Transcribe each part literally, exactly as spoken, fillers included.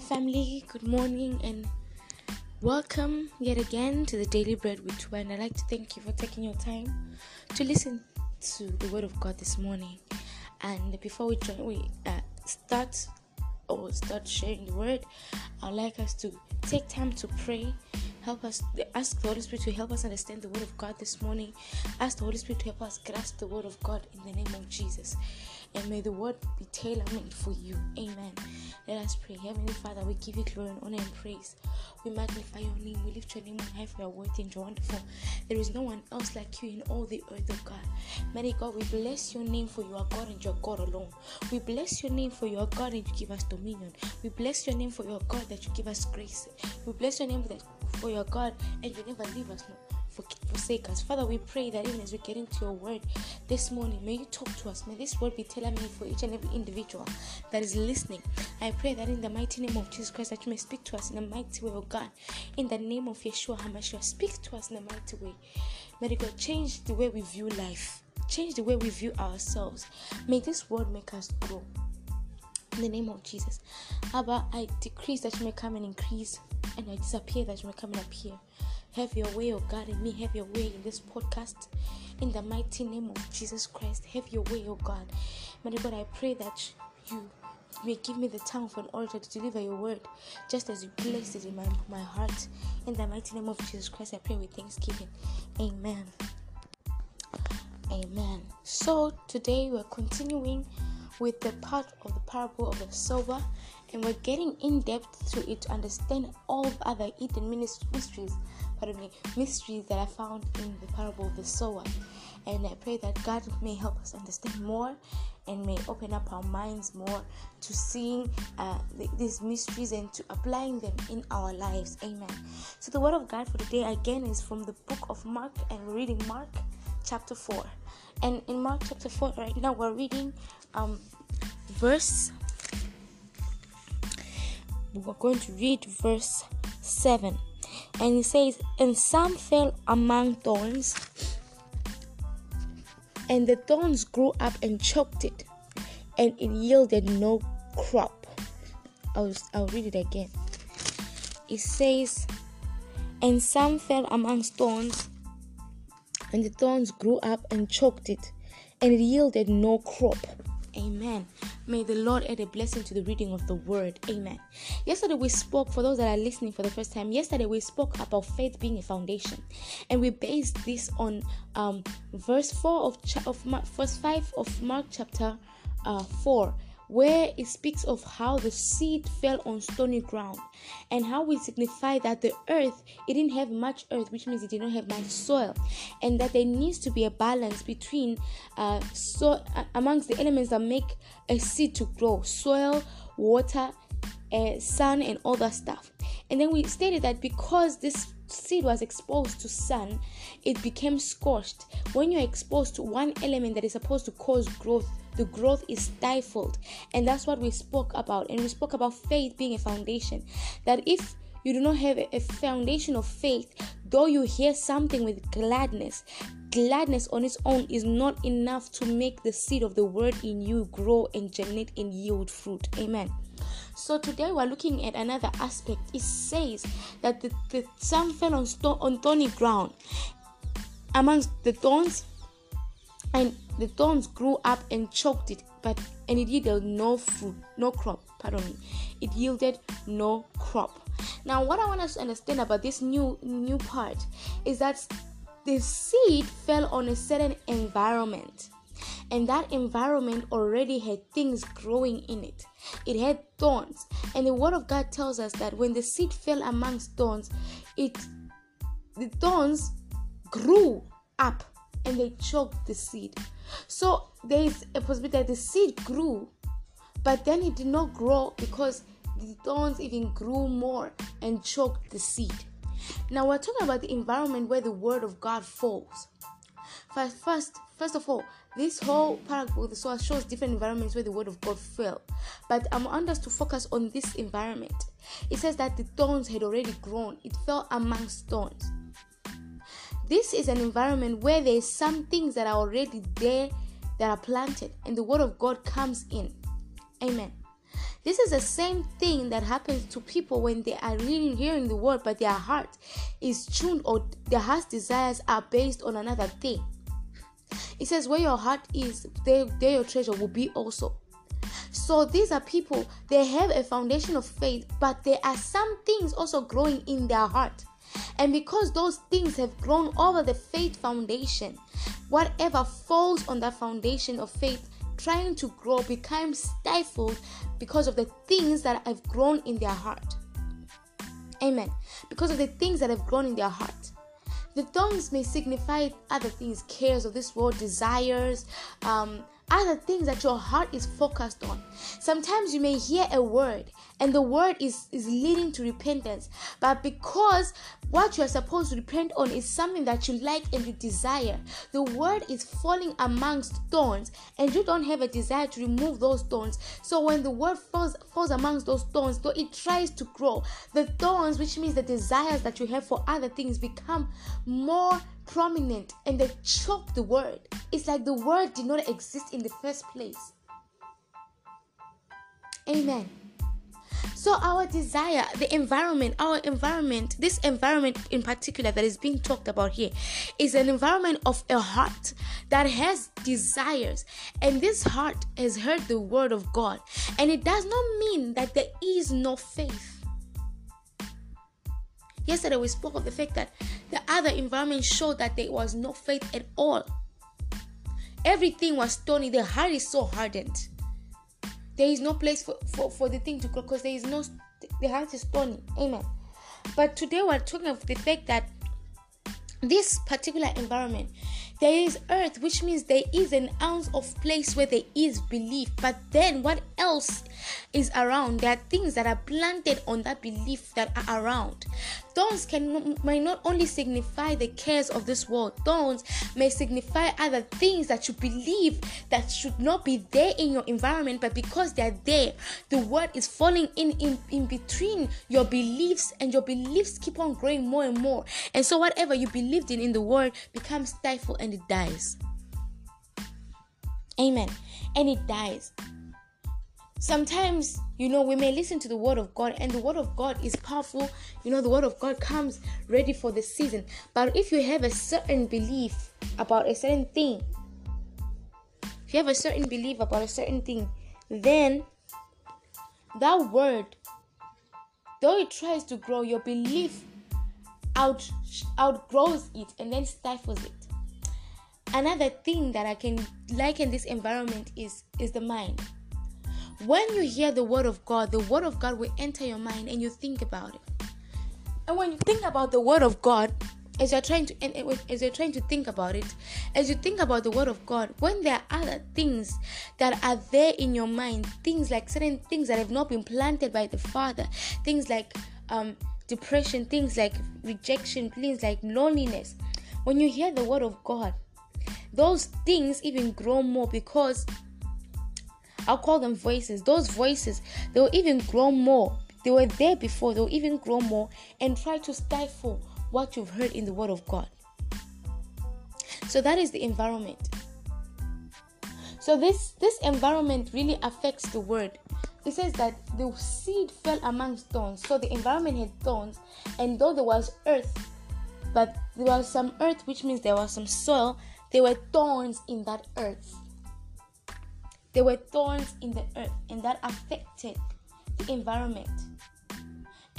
family, good morning and welcome yet again to the Daily Bread with Tua, and I'd like to thank you for taking your time to listen to the Word of God this morning. And before we join, we uh, start or start sharing the Word, I'd like us to take time to pray. Help us, ask the Holy Spirit to help us understand the Word of God this morning. Ask the Holy Spirit to help us grasp the Word of God in the name of Jesus. And may the Word be tailor-made for you. Amen. Let us pray. Heavenly Father, we give you glory and honor and praise. We magnify your name. We lift your name on high, for your worthy and your wonderful. There is no one else like you in all the earth, of God. Mighty God, we bless your name, for you are God and you are God alone. We bless your name, for you are God and you give us dominion. We bless your name, for you are God that you give us grace. We bless your name that for your God, and you never leave us, nor forsake us. Father, we pray that even as we get into your word this morning, may you talk to us. May this word be tailor-made for each and every individual that is listening. I pray that in the mighty name of Jesus Christ, that you may speak to us in a mighty way, O God. In the name of Yeshua Hamashua, speak to us in a mighty way. May God change the way we view life. Change the way we view ourselves. May this word make us grow. In the name of Jesus. Abba, I decrease that you may come and increase, and I disappear that you may come and appear. Have your way, O God, in me. Have your way in this podcast. In the mighty name of Jesus Christ, have your way, O God. Mighty God, I pray that you may give me the tongue for an orator to deliver your word, just as you placed it in my, my heart. In the mighty name of Jesus Christ, I pray with thanksgiving. Amen. Amen. So, today we're continuing with the part of the parable of the sower, and we're getting in depth to it to understand all other hidden mysteries, pardon me, mysteries that are found in the parable of the sower. And I pray that God may help us understand more, and may open up our minds more to seeing uh, th- these mysteries and to applying them in our lives. Amen. So the word of God for today again is from the book of Mark, and we're reading Mark chapter four. And in Mark chapter four, right now we're reading um, verse. We're going to read verse seven, and it says, "And some fell among thorns, and the thorns grew up and choked it, and it yielded no crop." I'll I'll read it again. It says, "And some fell among thorns, and the thorns grew up and choked it, and it yielded no crop." Amen. May the Lord add a blessing to the reading of the word. Amen. Yesterday we spoke, for those that are listening for the first time, yesterday we spoke about faith being a foundation. And we based this on um, verse four of, cha- of Mark, verse five of Mark chapter uh, four. Where it speaks of how the seed fell on stony ground, and how we signify that the earth, it didn't have much earth, which means it did not have much soil, and that there needs to be a balance between uh, so uh, amongst the elements that make a seed to grow: soil, water, uh, sun, and all that stuff. And then we stated that because this seed was exposed to sun, it became scorched. When you're exposed to one element that is supposed to cause growth, the growth is stifled. And that's what we spoke about. And we spoke about faith being a foundation. That if you do not have a foundation of faith, though you hear something with gladness, gladness on its own is not enough to make the seed of the word in you grow and germinate and yield fruit. Amen. So today we're looking at another aspect. It says that the, the some fell on, sto- on thorny ground amongst the thorns, and the thorns grew up and choked it, but and it yielded no fruit, no crop. Pardon me, it yielded no crop. Now, what I want us to understand about this new new part is that the seed fell on a certain environment. And that environment already had things growing in it. It had thorns. And the word of God tells us that when the seed fell amongst thorns, it the thorns grew up and they choked the seed. So there is a possibility that the seed grew, but then it did not grow because the thorns even grew more and choked the seed. Now we're talking about the environment where the word of God falls. First, first, first of all, this whole parable of the sower shows different environments where the word of God fell. But I want us to focus on this environment. It says that the thorns had already grown. It fell amongst thorns. This is an environment where there is some things that are already there that are planted, and the word of God comes in. Amen. This is the same thing that happens to people when they are really hearing the word, but their heart is tuned, or their heart's desires are based on another thing. It says where your heart is, there, there your treasure will be also. So these are people, they have a foundation of faith, but there are some things also growing in their heart. And because those things have grown over the faith foundation, whatever falls on that foundation of faith trying to grow becomes stifled because of the things that have grown in their heart. Amen. Because of the things that have grown in their heart. The thorns may signify other things, cares of this world, desires, um, other things that your heart is focused on. Sometimes you may hear a word and the word is, is leading to repentance. But because what you are supposed to repent on is something that you like and you desire, the word is falling amongst thorns and you don't have a desire to remove those thorns. So when the word falls, falls amongst those thorns, though it tries to grow, the thorns, which means the desires that you have for other things, become more prominent and they choke the word. It's like the word did not exist in the first place. Amen. So our desire, the environment, our environment, this environment in particular that is being talked about here, is an environment of a heart that has desires. And this heart has heard the word of God. And it does not mean that there is no faith. Yesterday we spoke of the fact that the other environment showed that there was no faith at all. Everything was stony. The heart is so hardened. There is no place for, for, for the thing to grow because there is no, the heart is stony. Amen. But today we're talking of the fact that this particular environment, there is earth, which means there is an ounce of place where there is belief. But then what else is around? There are things that are planted on that belief that are around. Thorns can may not only signify the cares of this world. Thorns may signify other things that you believe that should not be there in your environment. But because they are there, the word is falling in, in, in between your beliefs. And your beliefs keep on growing more and more. And so whatever you believed in in the word becomes stifled and it dies. Amen. And it dies. Sometimes, you know, we may listen to the word of God, and the word of God is powerful. You know, the word of God comes ready for the season. But if you have a certain belief about a certain thing, if you have a certain belief about a certain thing, then that word, though it tries to grow, your belief out outgrows it and then stifles it. Another thing that I can liken this environment is, is the mind. When you hear the word of God, the word of God will enter your mind and you think about it. And when you think about the word of God, as you're trying to as you're trying to think about it, as you think about the word of God, when there are other things that are there in your mind, things like certain things that have not been planted by the Father, things like um, depression, things like rejection, things like loneliness, when you hear the word of God, those things even grow more, because I'll call them voices. Those voices, they'll even grow more. They were there before. They'll even grow more and try to stifle what you've heard in the word of God. So that is the environment. So this, this environment really affects the word. It says that the seed fell amongst thorns. So the environment had thorns, and though there was earth, but there was some earth, which means there was some soil, there were thorns in that earth. There were thorns in the earth, and that affected the environment.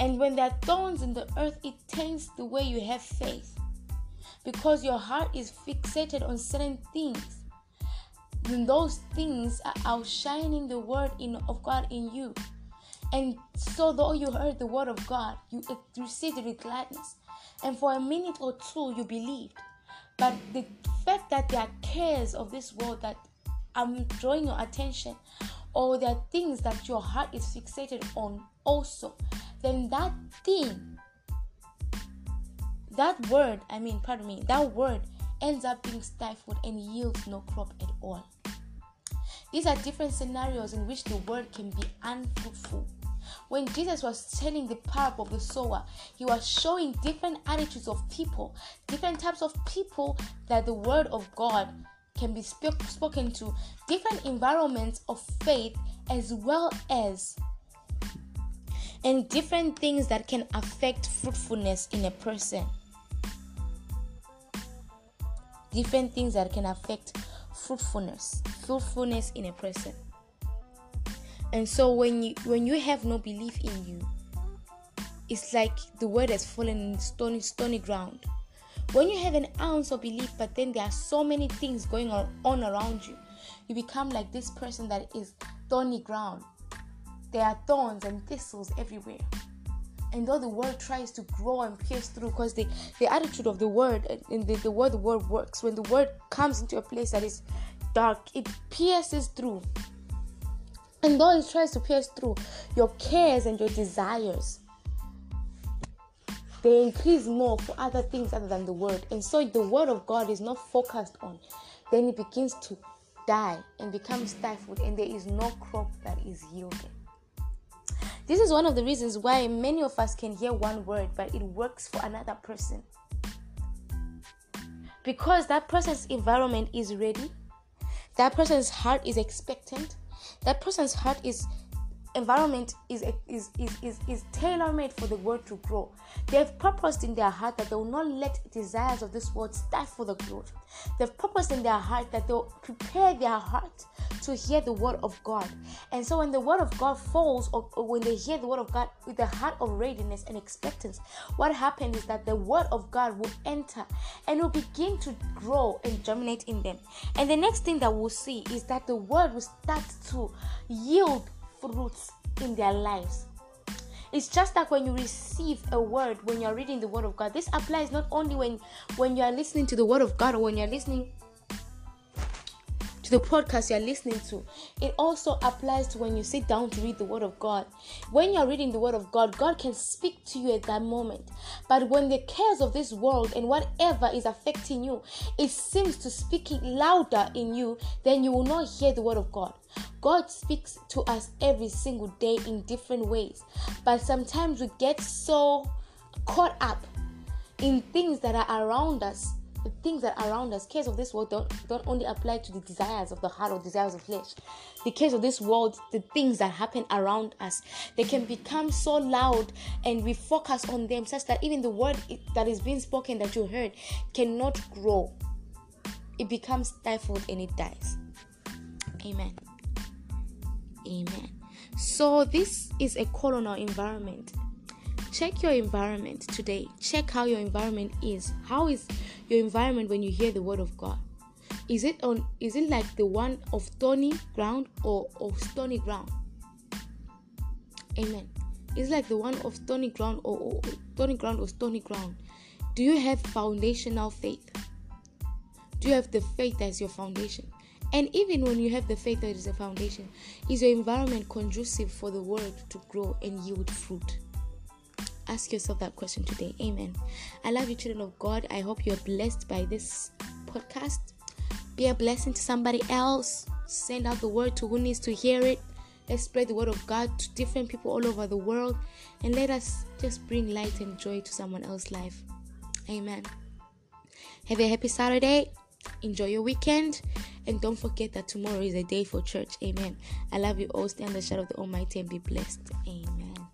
And when there are thorns in the earth, it taints the way you have faith, because your heart is fixated on certain things. And those things are outshining the word in, of God in you. And so though you heard the word of God, you received it with gladness. And for a minute or two, you believed. But the fact that there are cares of this world that I'm drawing your attention, or there are things that your heart is fixated on also, then that thing, that word, I mean, pardon me, that word ends up being stifled and yields no crop at all. These are different scenarios in which the word can be unfruitful. When Jesus was telling the parable of the sower, he was showing different attitudes of people, different types of people that the word of God can be sp- spoken to, different environments of faith as well as and different things that can affect fruitfulness in a person. Different things that can affect fruitfulness, fruitfulness in a person. And so when you when you have no belief in you, it's like the word has fallen in stony, stony ground. When you have an ounce of belief, but then there are so many things going on, on around you, you become like this person that is thorny ground. There are thorns and thistles everywhere. And though the word tries to grow and pierce through, because the, the attitude of the word and the, the way the word works, when the word comes into a place that is dark, it pierces through. And though it tries to pierce through, your cares and your desires, they increase more for other things other than the word. And so if the word of God is not focused on, then it begins to die and become stifled, and there is no crop that is yielded. This is one of the reasons why many of us can hear one word, but it works for another person. Because that person's environment is ready, that person's heart is expectant, that person's heart is environment is is is is, is tailor-made for the word to grow. They have purposed in their heart that they will not let desires of this world stifle the growth. They have purposed in their heart that they will prepare their heart to hear the word of God. And so when the word of God falls, or, or when they hear the word of God with the heart of readiness and expectance, what happens is that the word of God will enter and will begin to grow and germinate in them. And the next thing that we'll see is that the word will start to yield fruits in their lives. It's just like when you receive a word, when you're reading the word of God. This applies not only when when you are listening to the word of God, or when you're listening to the podcast you're listening to. It also applies to when you sit down to read the word of God. When you're reading the word of God, God can speak to you at that moment. But when the cares of this world and whatever is affecting you, it seems to speak louder in you, then you will not hear the word of God. God speaks to us every single day in different ways, but sometimes we get so caught up in things that are around us. The things that are around us, cares of this world, don't, don't only apply to the desires of the heart or desires of flesh. The cares of this world, the things that happen around us, they can become so loud, and we focus on them such that even the word that is being spoken that you heard cannot grow. It becomes stifled and it dies. Amen. Amen. So this is a call on our environment. Check your environment today. Check how your environment is. How is your environment when you hear the word of God? Is it on? Is it like the one of thorny ground or of stony ground? Amen. Is it like the one of thorny ground or, or thorny ground or stony ground? Do you have foundational faith? Do you have the faith as your foundation? And even when you have the faith that is a foundation, is your environment conducive for the word to grow and yield fruit? Ask yourself that question today. Amen. I love you, children of God. I hope you're blessed by this podcast. Be a blessing to somebody else. Send out the word to who needs to hear it. Let's spread the word of God to different people all over the world. And let us just bring light and joy to someone else's life. Amen. Have a happy Saturday. Enjoy your weekend, and don't forget that tomorrow is a day for church. Amen. I love you all. Stay under the shadow of the Almighty and be blessed. Amen.